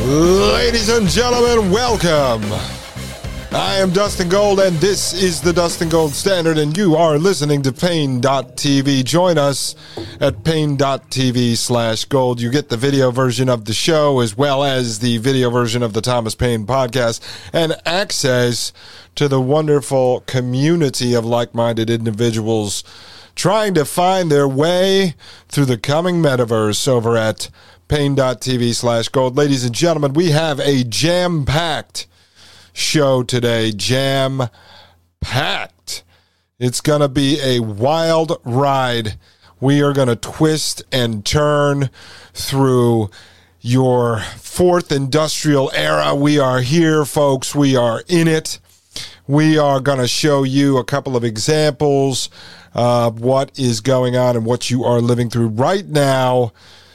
Ladies and gentlemen, welcome. I am Dustin Gold, and this is the Dustin Gold Standard, and you are listening to Paine.TV. Join us at Paine.TV/gold. You get the video version of the show as well as the video version of the Thomas Paine podcast and access to the wonderful community of like-minded individuals trying to find their way through the coming metaverse over at Paine.TV/gold. Ladies and gentlemen, we have a jam-packed show today. Jam-packed. It's going to be a wild ride. We are going to twist and turn through your Fourth Industrial Era. We are here, folks. We are in it. We are going to show you a couple of examples of what is going on and what you are living through right now.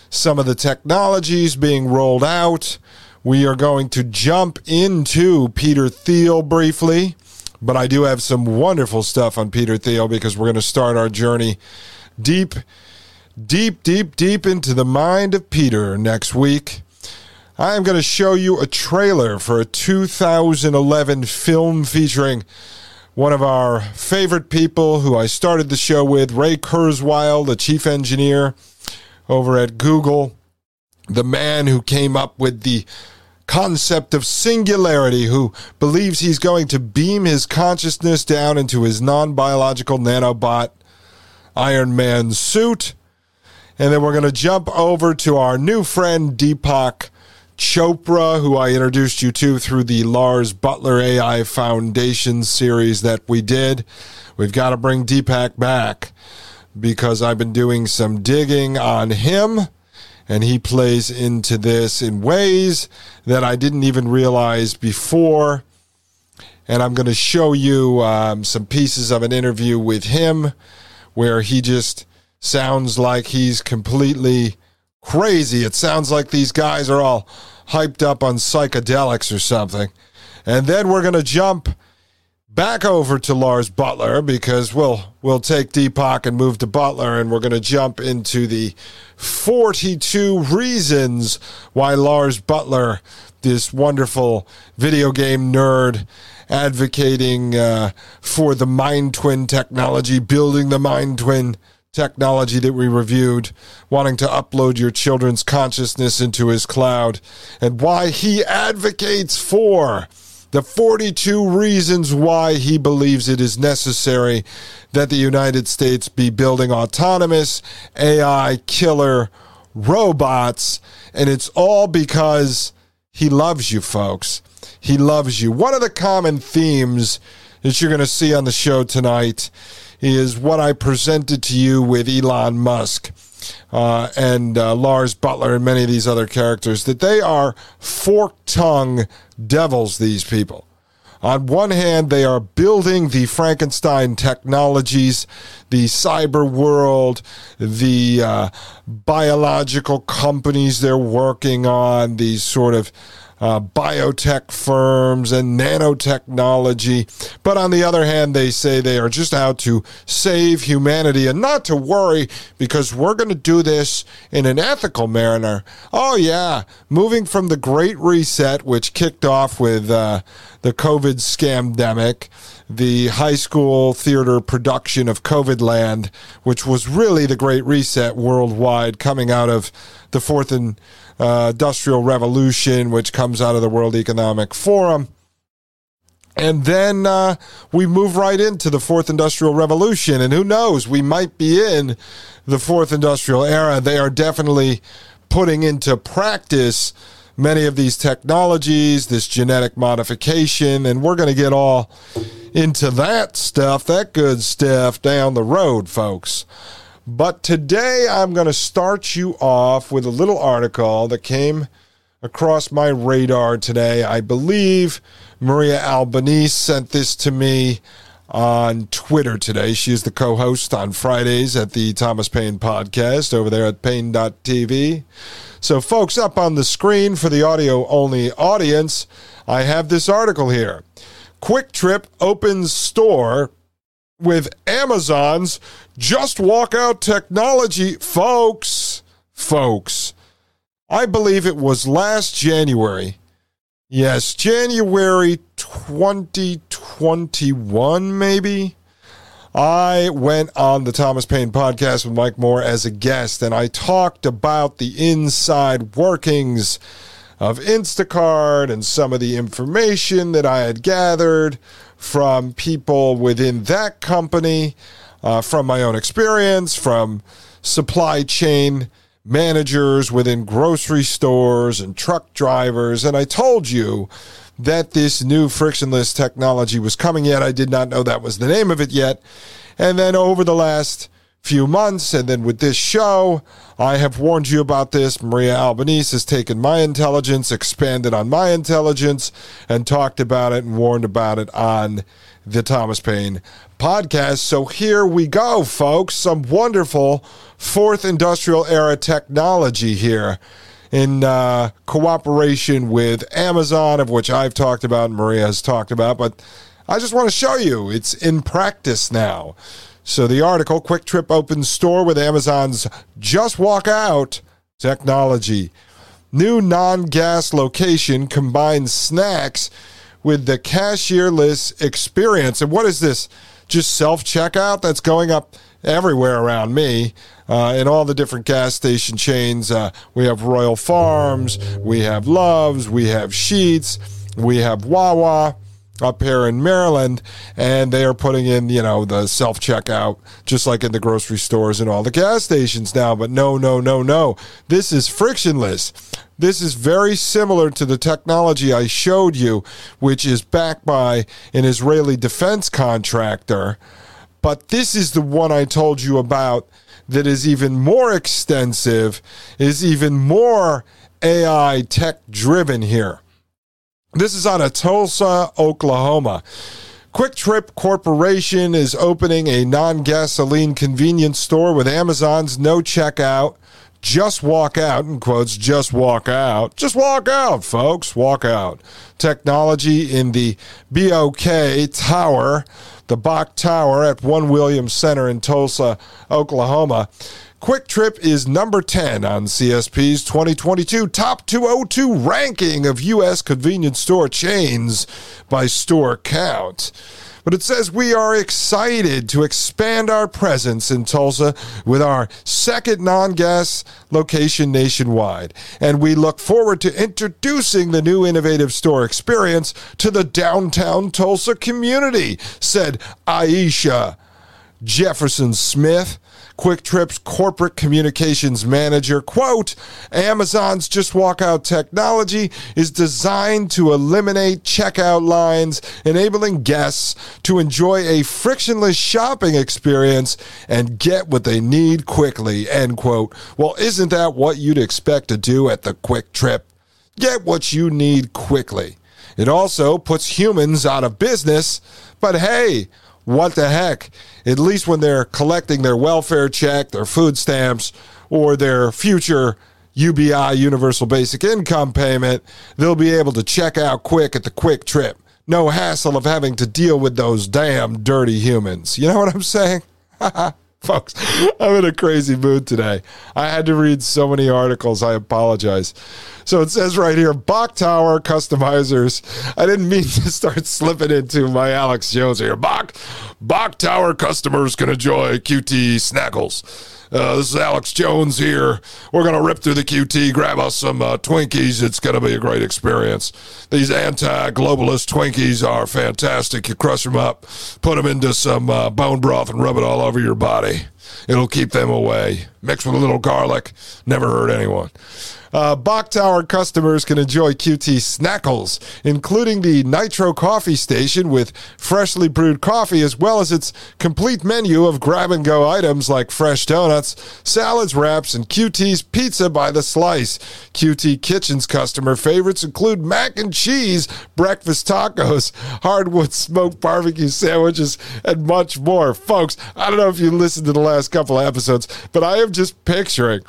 Some of the technologies being rolled out. We are going to jump into Peter Thiel briefly, but I do have some wonderful stuff on Peter Thiel because we're going to start our journey deep into the mind of Peter next week. I am going to show you a trailer for a 2011 film featuring one of our favorite people who I started the show with, Ray Kurzweil, the chief engineer over at Google, the man who came up with the concept of singularity, who believes he's going to beam his consciousness down into his non-biological nanobot Iron Man suit. And then we're going to jump over to our new friend Deepak Chopra, who I introduced you to through the Lars Butler AI Foundation series that we did. We've got to bring Deepak back, because I've been doing some digging on him, and he plays into this in ways that I didn't even realize before. And I'm going to show you some pieces of an interview with him where he just sounds like he's completely crazy. It sounds like these guys are all hyped up on psychedelics or something. And then we're going to jump back over to Lars Butler, because we'll take Deepak and move to Butler, and we're going to jump into the 42 reasons why Lars Butler, this wonderful video game nerd advocating for the Mind Twin technology, building the Mind Twin technology that we reviewed, wanting to upload your children's consciousness into his cloud, and why he advocates for the 42 reasons why he believes it is necessary that the United States be building autonomous AI killer robots. And it's all because he loves you, folks. He loves you. One of the common themes that you're going to see on the show tonight is what I presented to you with Elon Musk and Lars Butler and many of these other characters, that they are fork-tongue devils, these people. On one hand, they are building the Frankenstein technologies, the cyber world, the biological companies they're working on, these sort of biotech firms and nanotechnology. But on the other hand, they say they are just out to save humanity and not to worry, because we're going to do this in an ethical manner. Oh, yeah. Moving from the Great Reset, which kicked off with the COVID scamdemic, the high school theater production of COVID Land, which was really the Great Reset worldwide, coming out of the Fourth Industrial Revolution, which comes out of the World Economic Forum. And then we move right into the Fourth Industrial Revolution. And who knows, we might be in the Fourth Industrial Era. They are definitely putting into practice many of these technologies, this genetic modification, and we're going to get all into that stuff, that good stuff, down the road, folks. But today I'm going to start you off with a little article that came across my radar today. I believe Maria Albanese sent this to me on Twitter today. She is the co-host on Fridays at the Thomas Paine podcast over there at Paine.TV. So, folks, up on the screen for the audio-only audience, I have this article here. Quick Trip opens store with Amazon's Just Walk Out technology. Folks, I believe it was last January. Yes, January 2021, maybe. I went on the Thomas Paine podcast with Mike Moore as a guest, and I talked about the inside workings of Instacart and some of the information that I had gathered from people within that company, from my own experience, from supply chain managers within grocery stores and truck drivers. And I told you that this new frictionless technology was coming, yet I did not know that was the name of it yet. And then over the last few months, and then with this show, I have warned you about this. Maria Albanese has taken my intelligence, expanded on my intelligence, and talked about it and warned about it on the Thomas Paine podcast. So here we go, folks. Some wonderful Fourth Industrial Era technology here in cooperation with Amazon, of which I've talked about and Maria has talked about. But I just want to show you it's in practice now. So the article, Quick Trip opens store with Amazon's Just Walk Out technology. New non-gas location combines snacks with the cashierless experience. And what is this? Just self-checkout? That's going up everywhere around me, in all the different gas station chains. We have Royal Farms, we have Love's, we have Sheetz, we have Wawa up here in Maryland, and they are putting in, the self-checkout, just like in the grocery stores and all the gas stations now. But no. This is frictionless. This is very similar to the technology I showed you, which is backed by an Israeli defense contractor. But this is the one I told you about that is even more extensive, is even more AI tech-driven here. This is out of Tulsa, Oklahoma. Quick Trip Corporation is opening a non-gasoline convenience store with Amazon's no checkout, just walk out, in quotes, just walk out. Just walk out, folks, walk out. Technology in the BOK Tower, the BOK Tower at 1 Williams Center in Tulsa, Oklahoma. Quick Trip is number 10 on CSP's 2022 Top 202 ranking of U.S. convenience store chains by store count. But it says, we are excited to expand our presence in Tulsa with our second non-gas location nationwide. And we look forward to introducing the new innovative store experience to the downtown Tulsa community, said Aisha Jefferson Smith, Quick Trip's corporate communications manager. Quote, Amazon's Just Walk Out technology is designed to eliminate checkout lines, enabling guests to enjoy a frictionless shopping experience and get what they need quickly, end quote. Well, isn't that what you'd expect to do at the Quick Trip? Get what you need quickly. It also puts humans out of business, but hey, what the heck? At least when they're collecting their welfare check, their food stamps, or their future UBI, Universal Basic Income payment, they'll be able to check out quick at the Quick Trip. No hassle of having to deal with those damn dirty humans. You know what I'm saying? Folks, I'm in a crazy mood today. I had to read so many articles. I apologize. So it says right here, BOK Tower customizers. I didn't mean to start slipping into my Alex Jones here. BOK Tower customers can enjoy QT Snackles. This is Alex Jones here. We're going to rip through the QT, grab us some Twinkies. It's going to be a great experience. These anti-globalist Twinkies are fantastic. You crush them up, put them into some bone broth, and rub it all over your body. It'll keep them away. Mixed with a little garlic. Never hurt anyone. BOK Tower customers can enjoy QT Snackles, including the Nitro Coffee Station with freshly brewed coffee, as well as its complete menu of grab-and-go items like fresh donuts, salads, wraps, and QT's pizza by the slice. QT Kitchen's customer favorites include mac and cheese, breakfast tacos, hardwood smoked barbecue sandwiches, and much more. Folks, I don't know if you listened to the last couple of episodes, but I am just picturing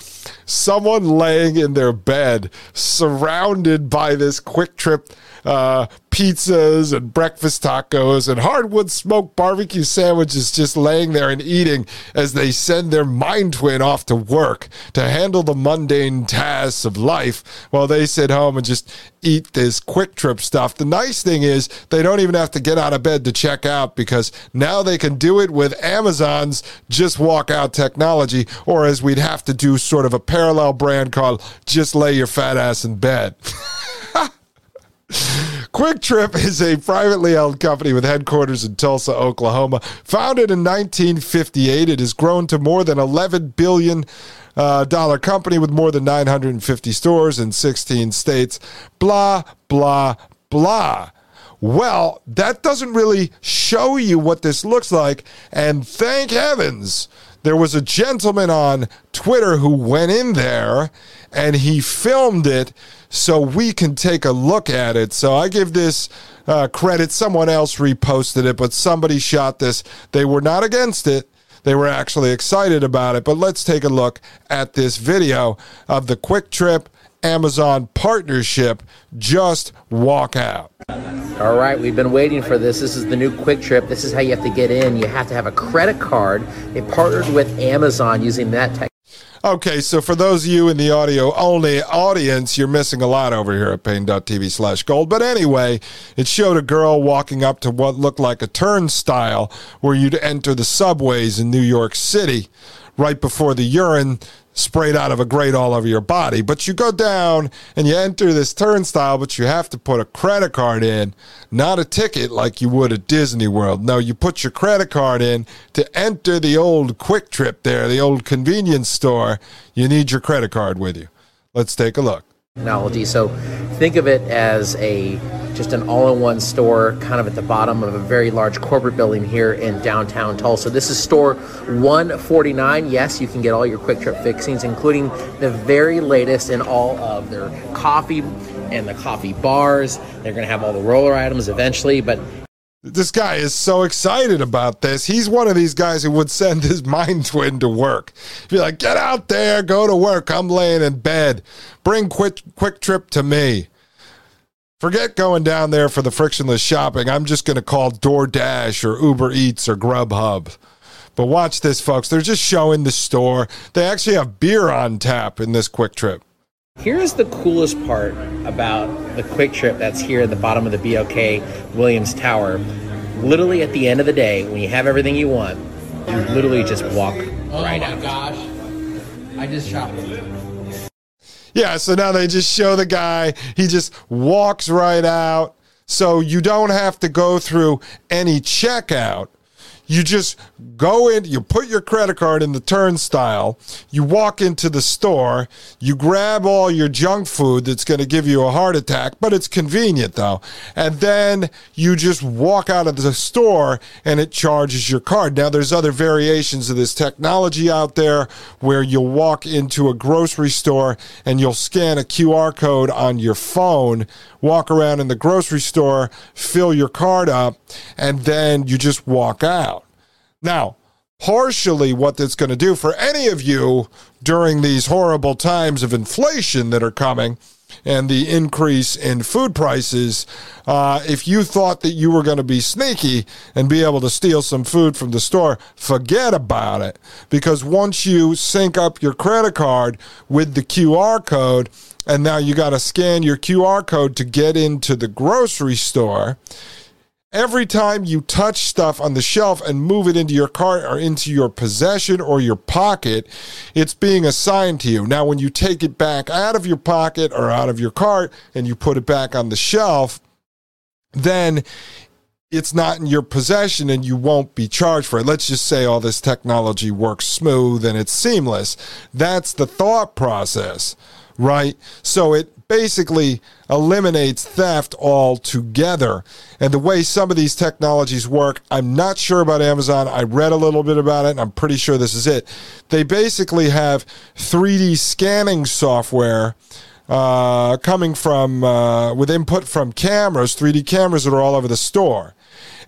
someone laying in their bed surrounded by this Quick Trip pizzas and breakfast tacos and hardwood smoked barbecue sandwiches, just laying there and eating as they send their mind twin off to work to handle the mundane tasks of life while they sit home and just eat this Quick Trip stuff. The nice thing is they don't even have to get out of bed to check out, because now they can do it with Amazon's Just Walk Out technology, or as we'd have to do sort of a parallel brand called Just Lay Your Fat Ass in Bed. Quick Trip is a privately held company with headquarters in Tulsa, Oklahoma. Founded in 1958, it has grown to more than $11 billion company with more than 950 stores in 16 states. Blah, blah, blah. Well, that doesn't really show you what this looks like, and thank heavens there was a gentleman on Twitter who went in there and he filmed it so we can take a look at it. So I give this credit. Someone else reposted it, but somebody shot this. They were not against it. They were actually excited about it. But let's take a look at this video of the Quick Trip Amazon partnership, Just Walk Out. All right, we've been waiting for this. This is the new Quick Trip. This is how you have to get in. You have to have a credit card. They partnered with Amazon using that tech. Okay, so for those of you in the audio-only audience, you're missing a lot over here at Paine.TV/gold. But anyway, it showed a girl walking up to what looked like a turnstile where you'd enter the subways in New York City right before the urine sprayed out of a grate all over your body. But you go down and you enter this turnstile, but you have to put a credit card in, not a ticket like you would at Disney World. No, you put your credit card in to enter the old Quick Trip there, the old convenience store. You need your credit card with you. Let's take a look. Technology. So think of it as just an all-in-one store, kind of at the bottom of a very large corporate building here in downtown Tulsa. This is store 149. Yes, you can get all your Quick Trip fixings, including the very latest in all of their coffee and the coffee bars. They're going to have all the roller items eventually, but this guy is so excited about this. He's one of these guys who would send his mind twin to work. Be like, get out there, go to work. I'm laying in bed. Bring Quick Trip to me. Forget going down there for the frictionless shopping. I'm just going to call DoorDash or Uber Eats or Grubhub. But watch this, folks. They're just showing the store. They actually have beer on tap in this Quick Trip. Here's the coolest part about the Quick Trip that's here at the bottom of the BOK Williams Tower. Literally at the end of the day, when you have everything you want, you literally just walk right out. Oh my gosh, I just shopped. Yeah, so now they just show the guy. He just walks right out. So you don't have to go through any checkout. You just go in, you put your credit card in the turnstile, you walk into the store, you grab all your junk food that's going to give you a heart attack, but it's convenient though, and then you just walk out of the store and it charges your card. Now there's other variations of this technology out there where you'll walk into a grocery store and you'll scan a QR code on your phone, walk around in the grocery store, fill your card up, and then you just walk out. Now, partially what that's going to do for any of you during these horrible times of inflation that are coming and the increase in food prices, if you thought that you were going to be sneaky and be able to steal some food from the store, forget about it. Because once you sync up your credit card with the QR code, and now you got to scan your QR code to get into the grocery store, every time you touch stuff on the shelf and move it into your cart or into your possession or your pocket, it's being assigned to you. Now, when you take it back out of your pocket or out of your cart and you put it back on the shelf, then it's not in your possession and you won't be charged for it. Let's just say all this technology works smooth and it's seamless. That's the thought process, right? So it basically eliminates theft altogether. And the way some of these technologies work, I'm not sure about Amazon. I read a little bit about it, and I'm pretty sure this is it. They basically have 3D scanning software coming from, with input from cameras, 3D cameras that are all over the store.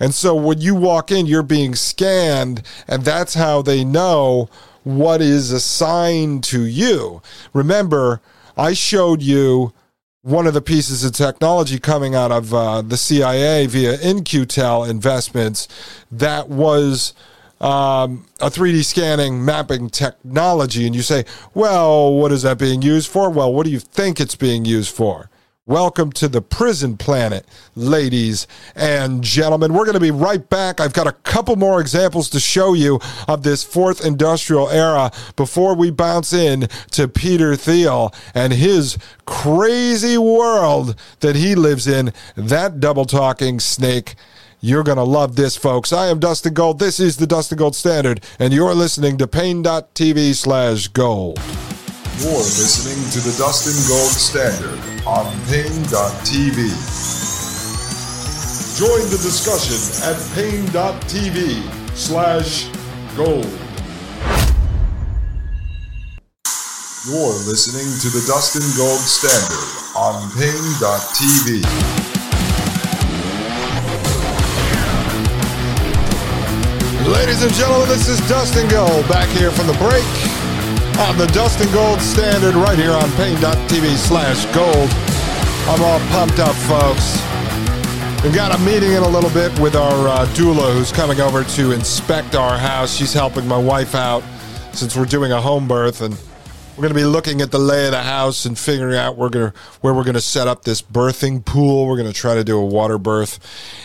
And so when you walk in, you're being scanned, and that's how they know what is assigned to you. Remember, I showed you one of the pieces of technology coming out of the CIA via In-Q-Tel investments that was a 3D scanning mapping technology. And you say, well, what is that being used for? Well, what do you think it's being used for? Welcome to the prison planet, ladies and gentlemen. We're going to be right back. I've got a couple more examples to show you of this fourth industrial era before we bounce in to Peter Thiel and his crazy world that he lives in, that double-talking snake. You're going to love this, folks. I am Dustin Gold. This is the Dustin Gold Standard, and you're listening to Paine.TV/gold. You're listening to the Dustin Gold Standard on Paine.TV. Join the discussion at Paine.TV/gold. You're listening to the Dustin Gold Standard on Paine.TV. Ladies and gentlemen, this is Dustin Gold back here from the break. On the Dustin Gold Standard right here on Paine.TV/gold. I'm all pumped up, folks. We've got a meeting in a little bit with our doula who's coming over to inspect our house. She's helping my wife out since we're doing a home birth, and we're going to be looking at the lay of the house and figuring out where we're going to set up this birthing pool. We're going to try to do a water birth.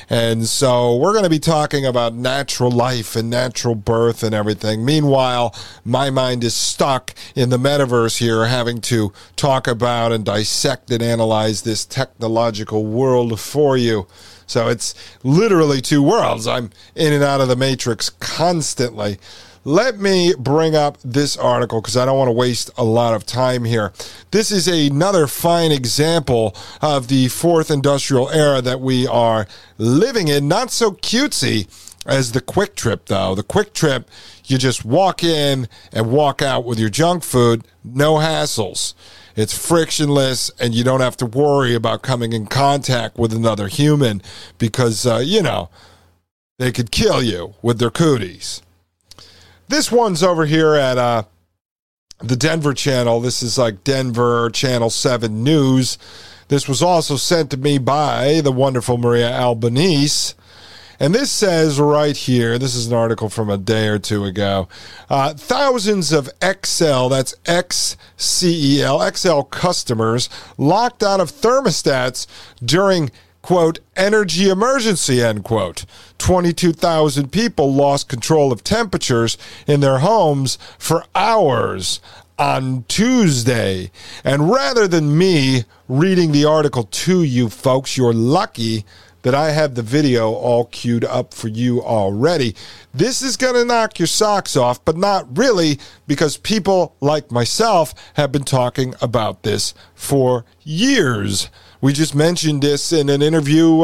And so we're going to be talking about natural life and natural birth and everything. Meanwhile, my mind is stuck in the metaverse here, having to talk about and dissect and analyze this technological world for you. So it's literally two worlds. I'm in and out of the Matrix constantly. Let me bring up this article because I don't want to waste a lot of time here. This is another fine example of the fourth industrial era that we are living in. Not so cutesy as the Quick Trip, though. The Quick Trip, you just walk in and walk out with your junk food, no hassles. It's frictionless, and you don't have to worry about coming in contact with another human because, they could kill you with their cooties. This one's over here at the Denver Channel. This is like Denver Channel 7 News. This was also sent to me by the wonderful Maria Albanese. And this says right here, this is an article from a day or two ago, thousands of Xcel, that's X-C-E-L, Xcel customers locked out of thermostats during, quote, energy emergency, end quote. 22,000 people lost control of temperatures in their homes for hours on Tuesday. And rather than me reading the article to you folks, you're lucky that I have the video all queued up for you already. This is going to knock your socks off, but not really, because people like myself have been talking about this for years. We just mentioned this in an interview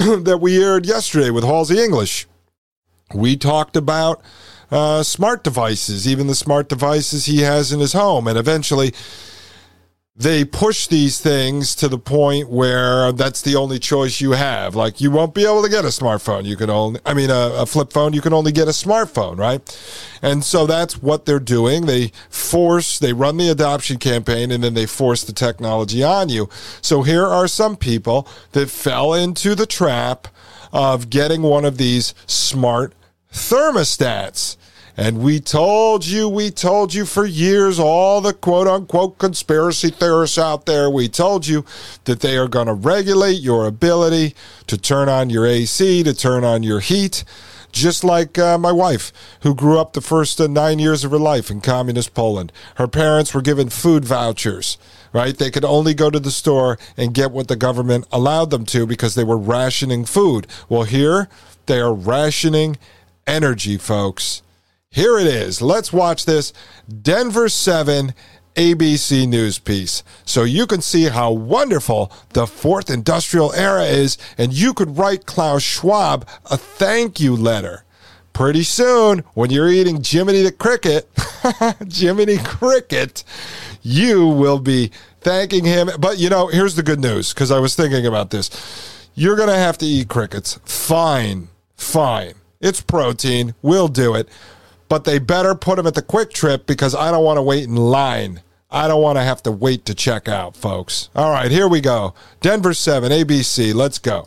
that we aired yesterday with Halsey English. We talked about smart devices, even the smart devices he has in his home, and eventually they push these things to the point where that's the only choice you have. Like, you won't be able to get a smartphone. You can only, I mean, a flip phone, you can only get a smartphone, right? And so that's what they're doing. They run the adoption campaign, and then they force the technology on you. So here are some people that fell into the trap of getting one of these smart thermostats. And we told you for years, all the quote-unquote conspiracy theorists out there, we told you that they are going to regulate your ability to turn on your AC, to turn on your heat, just like my wife, who grew up the first 9 years of her life in communist Poland. Her parents were given food vouchers, right? They could only go to the store and get what the government allowed them to because they were rationing food. Well, here they are rationing energy, folks. Here it is. Let's watch this Denver 7 ABC news piece so you can see how wonderful the Fourth Industrial Era is, and you could write Klaus Schwab a thank you letter. Pretty soon, when you're eating Jiminy the Cricket, Jiminy Cricket, you will be thanking him. But, you know, here's the good news, because I was thinking about this. You're going to have to eat crickets. Fine. It's protein. We'll do it. But they better put them at the Quick Trip, because I don't want to wait in line. I don't want to have to wait to check out, folks. All right, here we go. Denver 7, ABC. Let's go.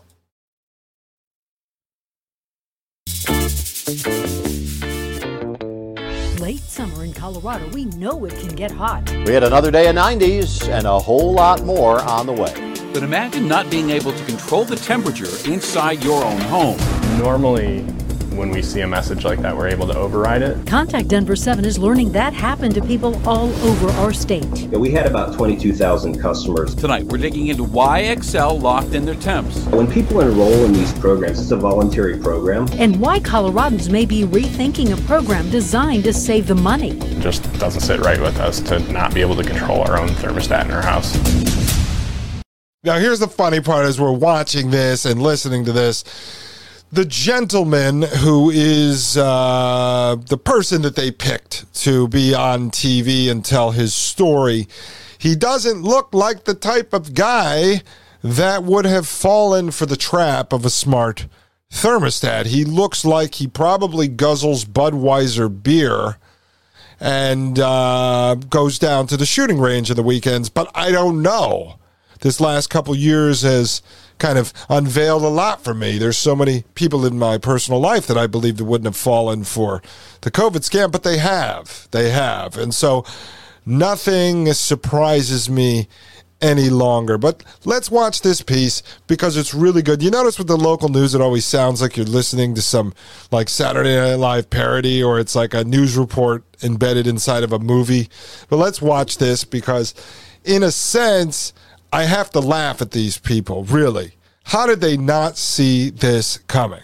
Late summer in Colorado, we know it can get hot. We had another day of 90s and a whole lot more on the way. But imagine not being able to control the temperature inside your own home. Normally, when we see a message like that, we're able to override it. Contact Denver 7 is learning that happened to people all over our state. Yeah, we had about 22,000 customers. Tonight, we're digging into why Xcel locked in their temps. When people enroll in these programs, it's a voluntary program. And why Coloradans may be rethinking a program designed to save them money. It just doesn't sit right with us to not be able to control our own thermostat in our house. Now, here's the funny part as we're watching this and listening to this. The gentleman who is the person that they picked to be on TV and tell his story, he doesn't look like the type of guy that would have fallen for the trap of a smart thermostat. He looks like he probably guzzles Budweiser beer and goes down to the shooting range on the weekends, but I don't know. This last couple years has kind of unveiled a lot for me. There's so many people in my personal life that I believe that wouldn't have fallen for the COVID scam, but they have. And so nothing surprises me any longer. But let's watch this piece because it's really good. You notice with the local news, it always sounds like you're listening to some like Saturday Night Live parody, or it's like a news report embedded inside of a movie. But let's watch this because, in a sense, I have to laugh at these people, really. How did they not see this coming?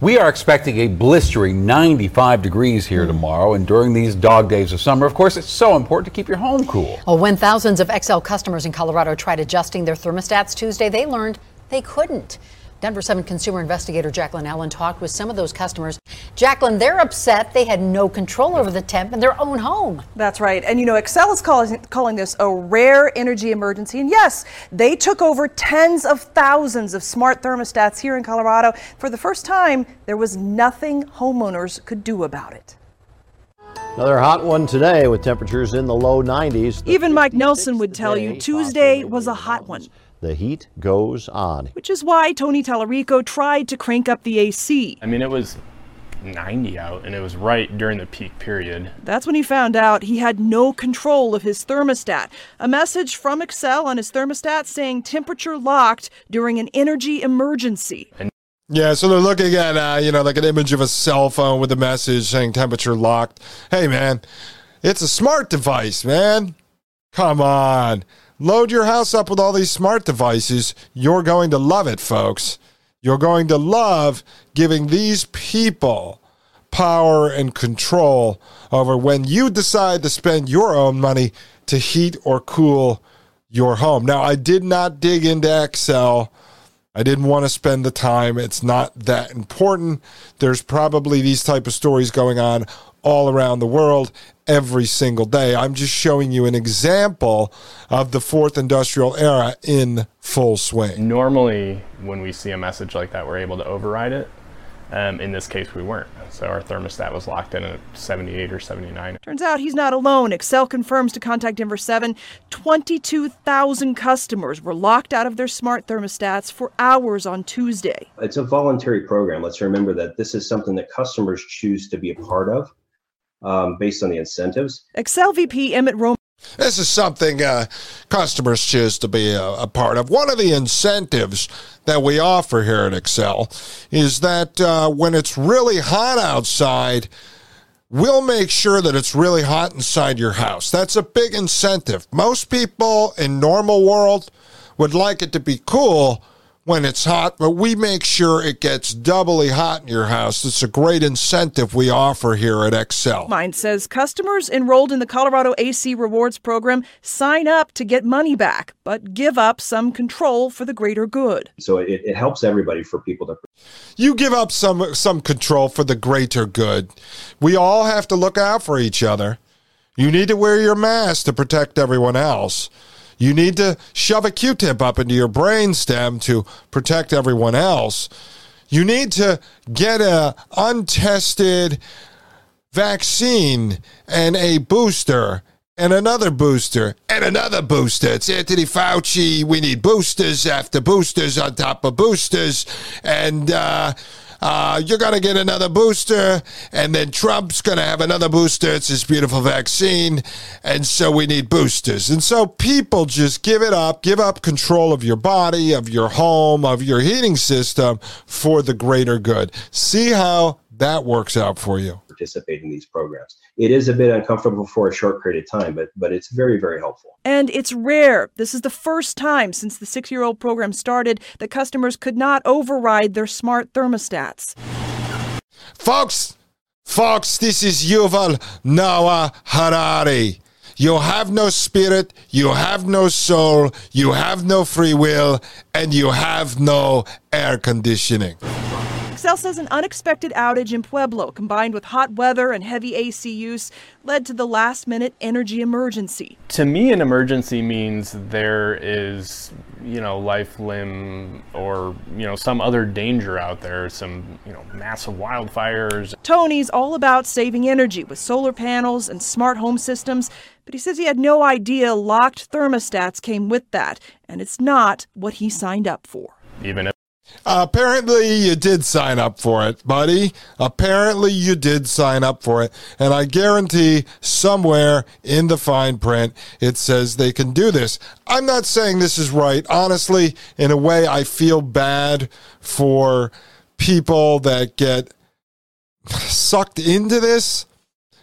We are expecting a blistering 95 degrees here tomorrow, and during these dog days of summer, of course, it's so important to keep your home cool. Well, when thousands of Xcel customers in Colorado tried adjusting their thermostats Tuesday, they learned they couldn't. Denver 7 consumer investigator Jacqueline Allen talked with some of those customers. Jacqueline, they're upset they had no control over the temp in their own home. That's right. And, you know, Xcel is calling this a rare energy emergency. And, yes, they took over tens of thousands of smart thermostats here in Colorado. For the first time, there was nothing homeowners could do about it. Another hot one today with temperatures in the low 90s. Even Mike Nelson would tell you Tuesday was a hot one. The heat goes on. Which is why Tony Tallarico tried to crank up the AC. I mean, it was 90 out, and it was right during the peak period. That's when he found out he had no control of his thermostat. A message from Xcel on his thermostat saying temperature locked during an energy emergency. Yeah, so they're looking at, like an image of a cell phone with a message saying temperature locked. Hey, man, it's a smart device, man. Come on. Load your house up with all these smart devices. You're going to love it, folks. You're going to love giving these people power and control over when you decide to spend your own money to heat or cool your home. Now, I did not dig into Xcel. I didn't want to spend the time. It's not that important. There's probably these type of stories going on all around the world every single day. I'm just showing you an example of the Fourth Industrial Era in full swing. Normally, when we see a message like that, we're able to override it. In this case, we weren't. So our thermostat was locked in at 78 or 79. Turns out he's not alone. Xcel confirms to Contact Denver 7, 22,000 customers were locked out of their smart thermostats for hours on Tuesday. It's a voluntary program. Let's remember that this is something that customers choose to be a part of based on the incentives. Xcel VP Emmett Roman. This is something customers choose to be a part of. One of the incentives that we offer here at Xcel is that when it's really hot outside, we'll make sure that it's really hot inside your house. That's a big incentive. Most people in normal world would like it to be cool when it's hot, but we make sure it gets doubly hot in your house. It's a great incentive we offer here at Xcel. Mine says customers enrolled in the Colorado AC Rewards Program sign up to get money back, but give up some control for the greater good. So it helps everybody for people to... You give up some control for the greater good. We all have to look out for each other. You need to wear your mask to protect everyone else. You need to shove a Q-tip up into your brainstem to protect everyone else. You need to get an untested vaccine and a booster and another booster and another booster. It's Anthony Fauci. We need boosters after boosters on top of boosters. And you're going to get another booster, and then Trump's going to have another booster. It's this beautiful vaccine, and so we need boosters. And so people just give it up, give up control of your body, of your home, of your heating system for the greater good. See how that works out for you. Participate in these programs. It is a bit uncomfortable for a short period of time, but it's very, very helpful. And it's rare. This is the first time since the 6-year-old program started that customers could not override their smart thermostats. Folks, this is Yuval Noah Harari. You have no spirit, you have no soul, you have no free will, and you have no air conditioning. Xcel says an unexpected outage in Pueblo, combined with hot weather and heavy AC use, led to the last-minute energy emergency. To me, an emergency means there is, life, limb, or, some other danger out there, some, massive wildfires. Tony's all about saving energy with solar panels and smart home systems, but he says he had no idea locked thermostats came with that, and it's not what he signed up for. Even if apparently you did sign up for it, buddy. Apparently you did sign up for it. And I guarantee somewhere in the fine print, it says they can do this. I'm not saying this is right. Honestly, in a way, I feel bad for people that get sucked into this.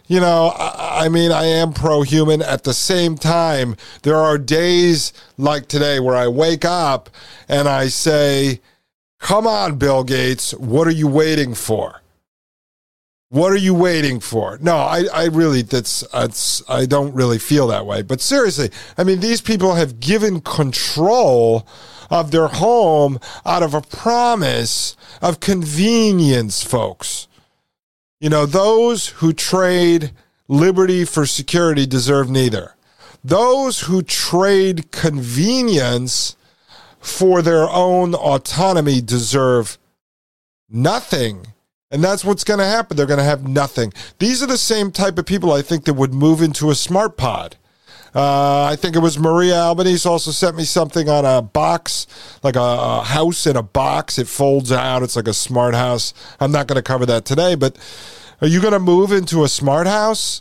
I am pro-human. At the same time, there are days like today where I wake up and I say, come on, Bill Gates, what are you waiting for? What are you waiting for? No, I don't really feel that way. But seriously, these people have given control of their home out of a promise of convenience, folks. Those who trade liberty for security deserve neither. Those who trade convenience for their own autonomy deserve nothing. And that's what's going to happen. They're going to have nothing. These are the same type of people, I think, that would move into a smart pod. I think it was Maria Albanese also sent me something on a box, like a house in a box. It folds out. It's like a smart house. I'm not going to cover that today, but are you going to move into a smart house?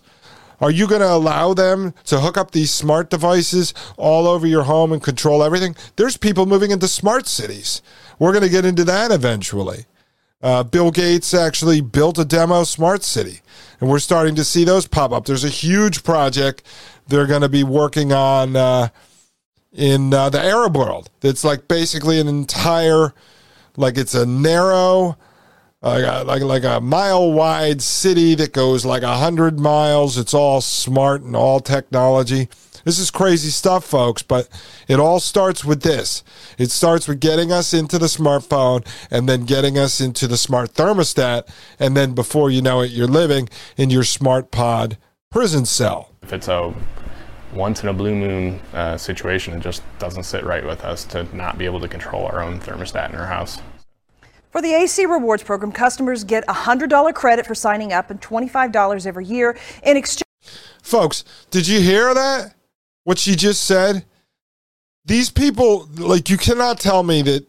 Are you going to allow them to hook up these smart devices all over your home and control everything? There's people moving into smart cities. We're going to get into that eventually. Bill Gates actually built a demo smart city, and we're starting to see those pop up. There's a huge project they're going to be working on in the Arab world. That's like basically an entire, like it's a narrow, like a mile-wide city that goes like 100 miles. It's all smart and all technology. This is crazy stuff, folks, but it all starts with this. It starts with getting us into the smartphone and then getting us into the smart thermostat, and then before you know it, you're living in your smart pod prison cell. If it's a once in a blue moon situation, it just doesn't sit right with us to not be able to control our own thermostat in our house. For the AC Rewards Program, customers get a $100 credit for signing up and $25 every year in exchange. Folks, did you hear that? What she just said? These people, like, you cannot tell me that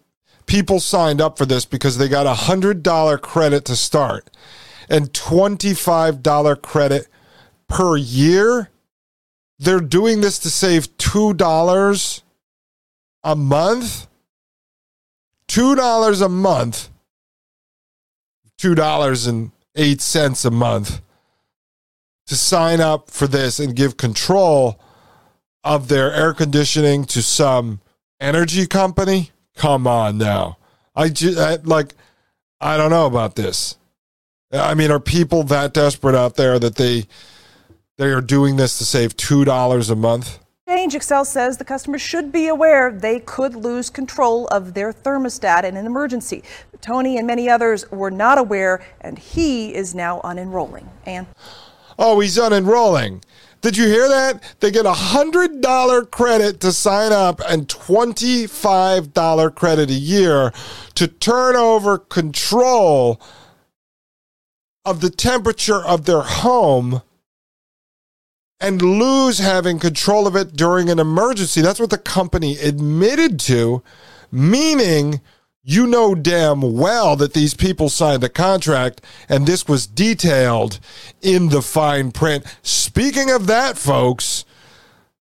people signed up for this because they got a $100 credit to start and $25 credit per year. They're doing this to save $2 a month. $2 a month. $2.08 a month to sign up for this and give control of their air conditioning to some energy company? Come on now. I don't know about this. I mean, are people that desperate out there that they are doing this to save $2 a month? Xcel says the customer should be aware they could lose control of their thermostat in an emergency. But Tony and many others were not aware, and he is now unenrolling. Ann? Oh, he's unenrolling. Did you hear that? They get a $100 credit to sign up and $25 credit a year to turn over control of the temperature of their home and lose having control of it during an emergency. That's what the company admitted to, meaning you know damn well that these people signed the contract, and this was detailed in the fine print. Speaking of that, folks,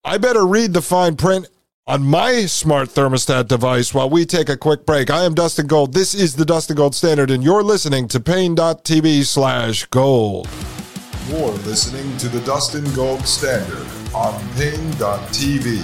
I better read the fine print on my smart thermostat device while we take a quick break. I am Dustin Gold. This is the Dustin Gold Standard, and you're listening to Paine.TV/gold. You're listening to the Dustin Gold Standard on Paine.TV.